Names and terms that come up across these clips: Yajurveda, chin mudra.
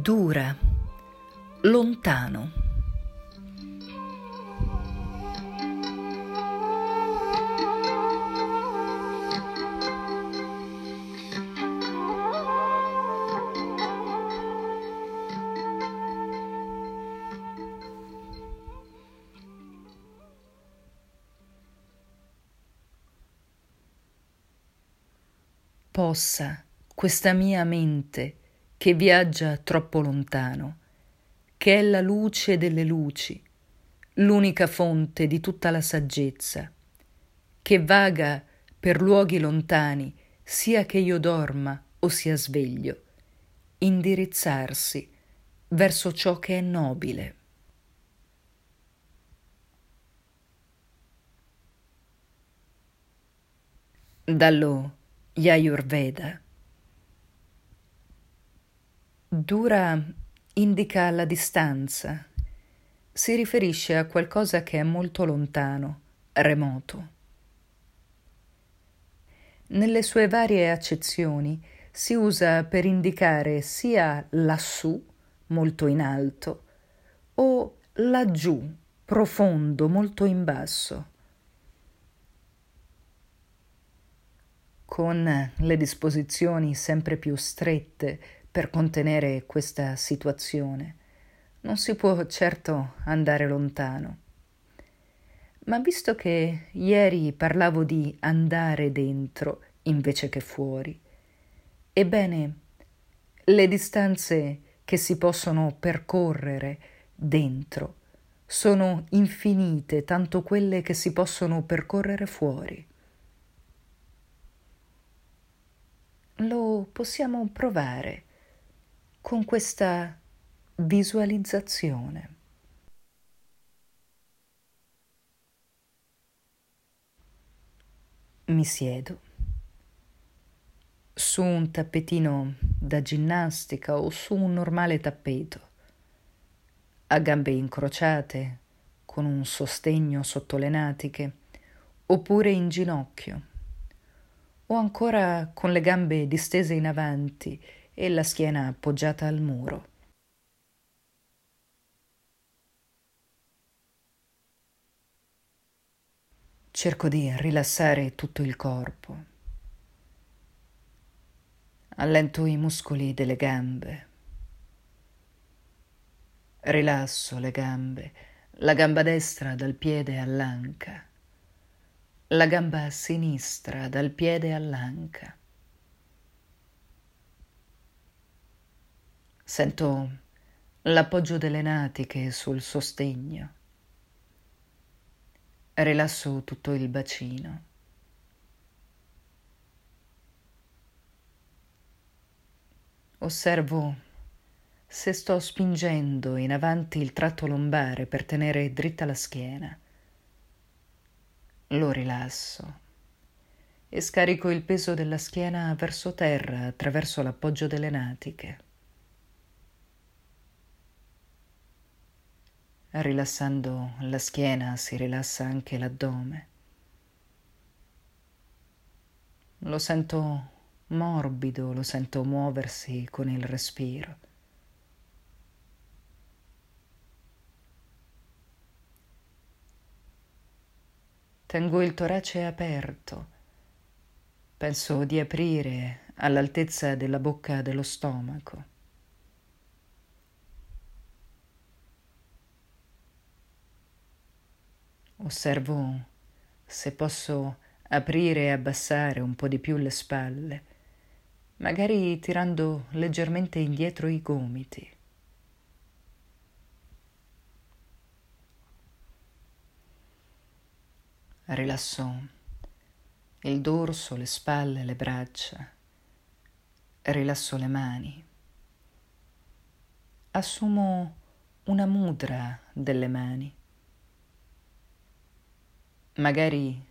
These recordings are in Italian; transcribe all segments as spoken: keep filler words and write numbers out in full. dura, lontano. Possa questa mia mente che viaggia troppo lontano, che è la luce delle luci, l'unica fonte di tutta la saggezza, che vaga per luoghi lontani, sia che io dorma o sia sveglio, indirizzarsi verso ciò che è nobile. Dallo Yajurveda. Dura indica la distanza, si riferisce a qualcosa che è molto lontano, remoto. Nelle sue varie accezioni si usa per indicare sia lassù, molto in alto, o laggiù, profondo, molto in basso. Con le disposizioni sempre più strette per contenere questa situazione, non si può certo andare lontano. Ma visto che ieri parlavo di andare dentro invece che fuori, ebbene, le distanze che si possono percorrere dentro sono infinite, tanto quelle che si possono percorrere fuori. Lo possiamo provare con questa visualizzazione. Mi siedo su un tappetino da ginnastica o su un normale tappeto, a gambe incrociate, con un sostegno sotto le natiche, oppure in ginocchio, o ancora con le gambe distese in avanti e la schiena appoggiata al muro. Cerco di rilassare tutto il corpo. Allento i muscoli delle gambe. Rilasso le gambe, la gamba destra dal piede all'anca, la gamba sinistra dal piede all'anca. Sento l'appoggio delle natiche sul sostegno. Rilasso tutto il bacino. Osservo se sto spingendo in avanti il tratto lombare per tenere dritta la schiena. Lo rilasso e scarico il peso della schiena verso terra attraverso l'appoggio delle natiche. Rilassando la schiena si rilassa anche l'addome. Lo sento morbido, lo sento muoversi con il respiro. Tengo il torace aperto. Penso di aprire all'altezza della bocca dello stomaco. Osservo se posso aprire e abbassare un po' di più le spalle, magari tirando leggermente indietro i gomiti. Rilasso il dorso, le spalle, le braccia. Rilasso le mani. Assumo una mudra delle mani. Magari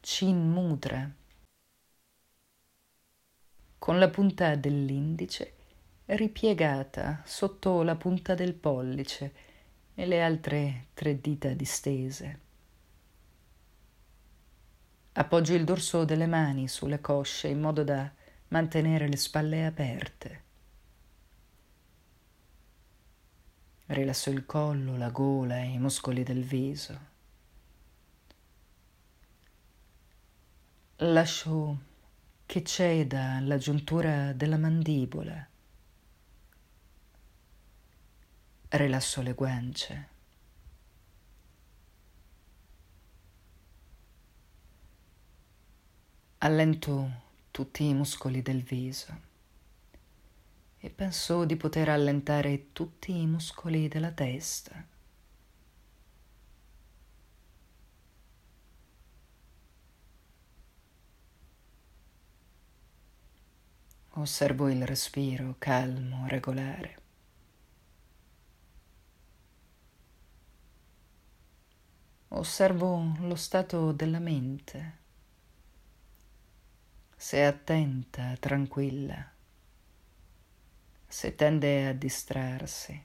chin mudra. Con la punta dell'indice ripiegata sotto la punta del pollice e le altre tre dita distese. Appoggio il dorso delle mani sulle cosce in modo da mantenere le spalle aperte. rilassò il collo, la gola e i muscoli del viso. Lasciò che ceda alla giuntura della mandibola. Rilassò le guance. Allentò tutti i muscoli del viso e pensò di poter allentare tutti i muscoli della testa. Osservò il respiro calmo, regolare. Osservò lo stato della mente. Se è attenta, tranquilla, se tende a distrarsi,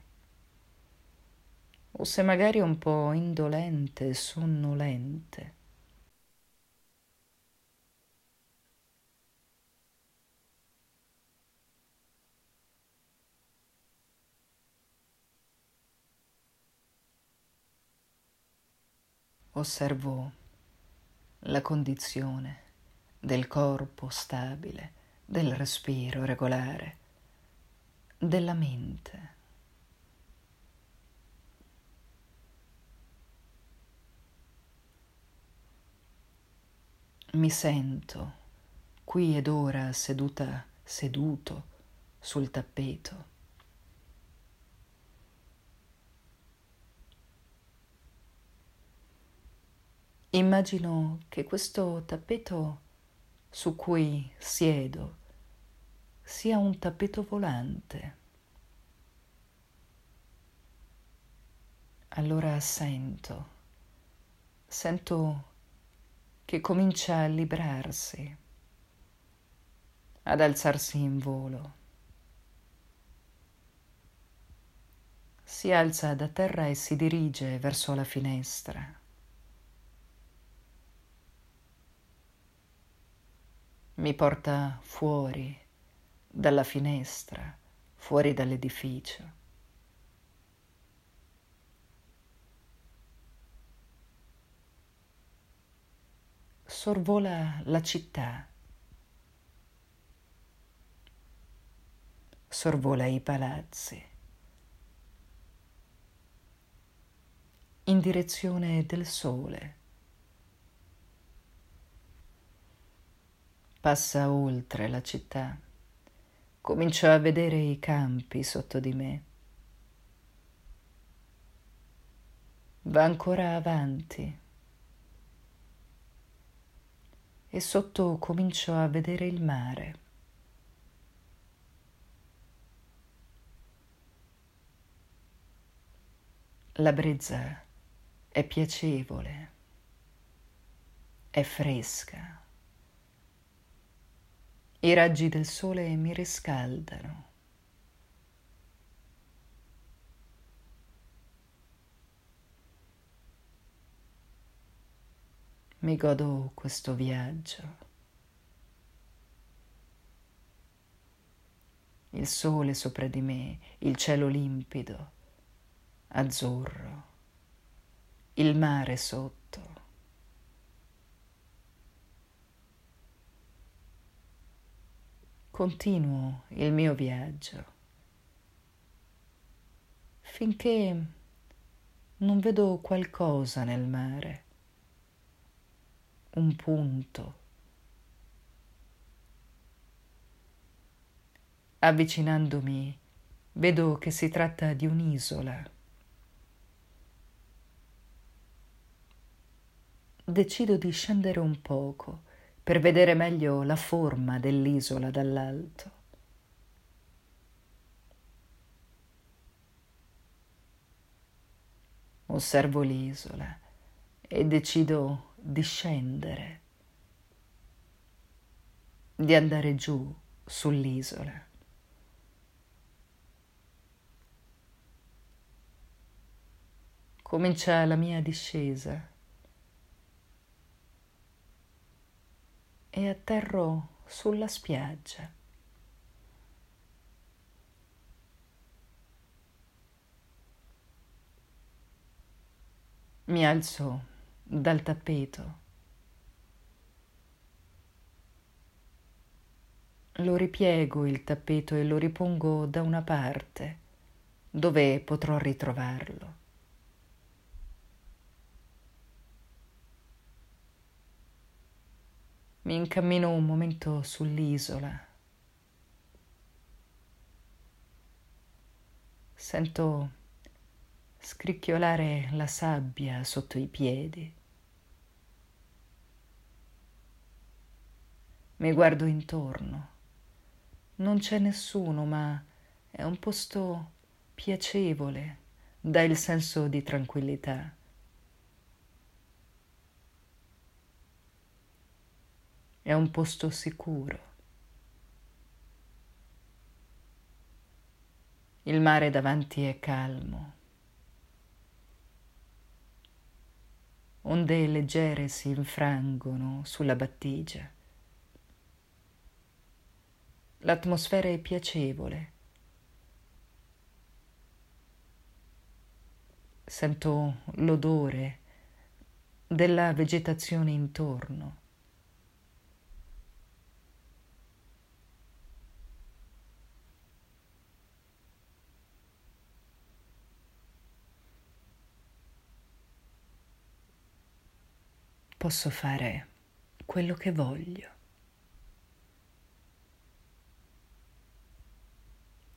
o se magari un po' indolente, sonnolente. Osservò la condizione del corpo stabile, del respiro regolare, della mente. Mi sento qui ed ora seduta, seduto sul tappeto. Immagino che questo tappeto su cui siedo sia un tappeto volante. Allora sento, sento che comincia a librarsi, ad alzarsi in volo. Si alza da terra e si dirige verso la finestra. Mi porta fuori dalla finestra, fuori dall'edificio. Sorvola la città. Sorvola i palazzi. In direzione del sole. Passa oltre la città, comincio a vedere i campi sotto di me. Va ancora avanti e sotto comincio a vedere il mare. La brezza è piacevole, è fresca. I raggi del sole mi riscaldano. Mi godo questo viaggio. Il sole sopra di me, il cielo limpido, azzurro, il mare sotto. Continuo il mio viaggio finché non vedo qualcosa nel mare, un punto. Avvicinandomi vedo che si tratta di un'isola. Decido di scendere un poco per vedere meglio la forma dell'isola dall'alto. Osservo l'isola e decido di scendere, di andare giù sull'isola. Comincia la mia discesa. E atterrò sulla spiaggia. Mi alzò dal tappeto. Lo ripiego il tappeto e lo ripongo da una parte, dove potrò ritrovarlo. Mi incammino un momento sull'isola. Sento scricchiolare la sabbia sotto i piedi. Mi guardo intorno. Non c'è nessuno, ma è un posto piacevole, dà il senso di tranquillità. È un posto sicuro. Il mare davanti è calmo. Onde leggere si infrangono sulla battigia. L'atmosfera è piacevole. Sento l'odore della vegetazione intorno. Posso fare quello che voglio.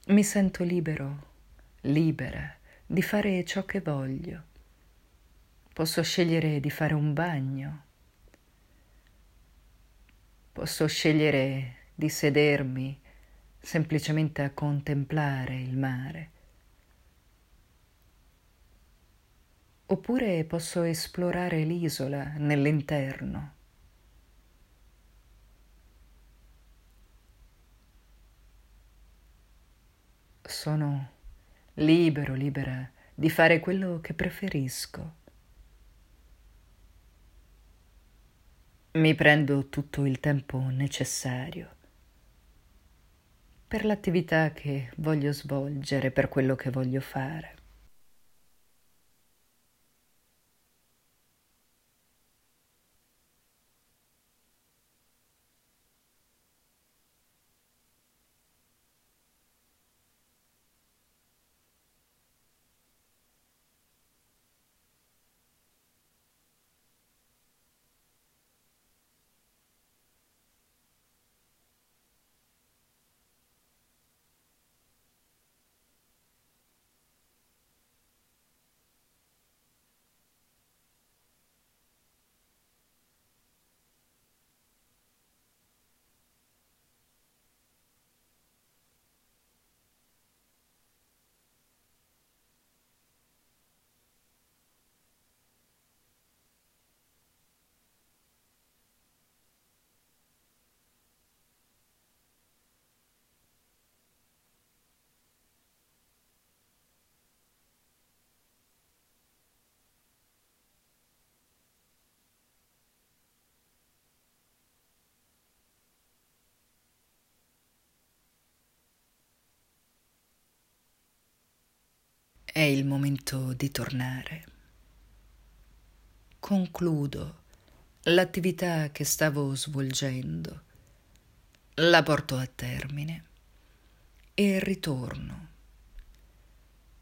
Mi sento libero, libera, di fare ciò che voglio. Posso scegliere di fare un bagno. Posso scegliere di sedermi semplicemente a contemplare il mare. Oppure posso esplorare l'isola nell'interno. Sono libero, libera di fare quello che preferisco. Mi prendo tutto il tempo necessario per l'attività che voglio svolgere, per quello che voglio fare. È il momento di tornare. Concludo l'attività che stavo svolgendo, la porto a termine e ritorno.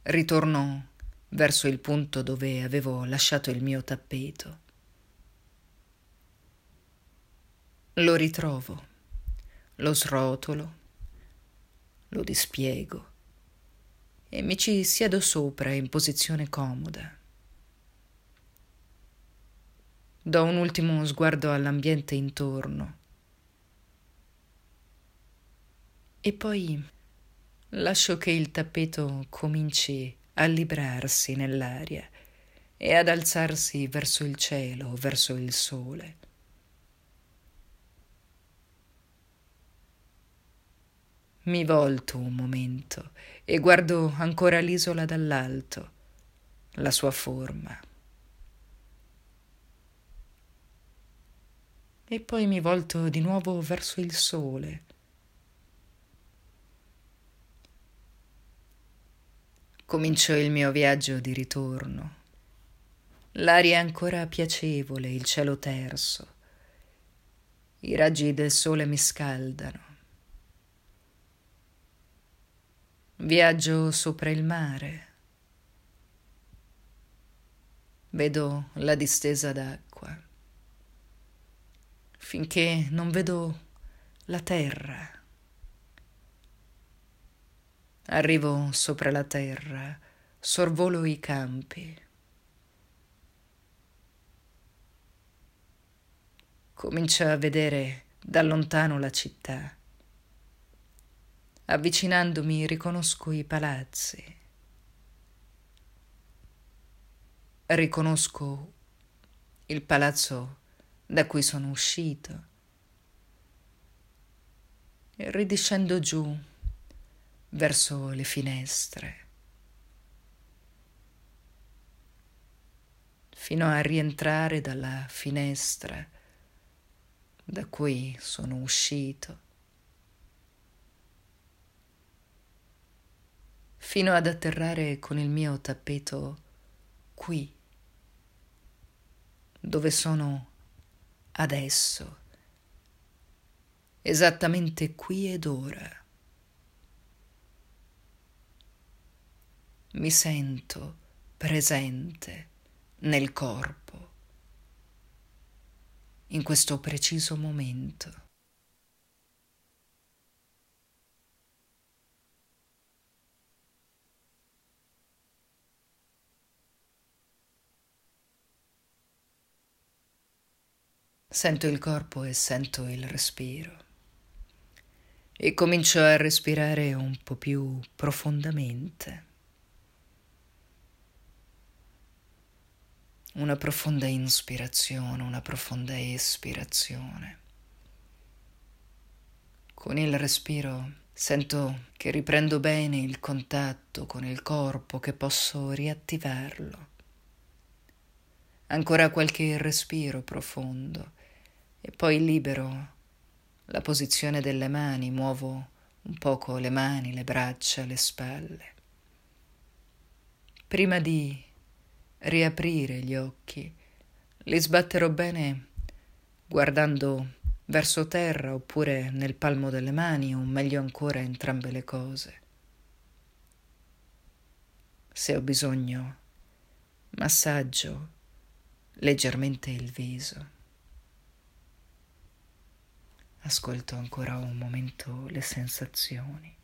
Ritorno verso il punto dove avevo lasciato il mio tappeto. Lo ritrovo, lo srotolo, lo dispiego. E mi ci siedo sopra in posizione comoda. Do un ultimo sguardo all'ambiente intorno e poi lascio che il tappeto cominci a librarsi nell'aria e ad alzarsi verso il cielo, verso il sole. Mi volto un momento e guardo ancora l'isola dall'alto, la sua forma. E poi mi volto di nuovo verso il sole. Comincio il mio viaggio di ritorno. L'aria è ancora piacevole, il cielo terso. I raggi del sole mi scaldano. Viaggio sopra il mare. Vedo la distesa d'acqua, finché non vedo la terra. Arrivo sopra la terra, sorvolo i campi. Comincio a vedere da lontano la città. Avvicinandomi riconosco i palazzi. Riconosco il palazzo da cui sono uscito. E ridiscendo giù verso le finestre, fino a rientrare dalla finestra da cui sono uscito, fino ad atterrare con il mio tappeto qui, dove sono adesso, esattamente qui ed ora. Mi sento presente nel corpo, in questo preciso momento. Sento il corpo e sento il respiro e comincio a respirare un po' più profondamente. Una profonda inspirazione, una profonda espirazione. Con il respiro sento che riprendo bene il contatto con il corpo, che posso riattivarlo. Ancora qualche respiro profondo. E poi libero la posizione delle mani, muovo un poco le mani, le braccia, le spalle. Prima di riaprire gli occhi, li sbatterò bene guardando verso terra oppure nel palmo delle mani, o meglio ancora entrambe le cose. Se ho bisogno, massaggio leggermente il viso. Ascolto ancora un momento le sensazioni.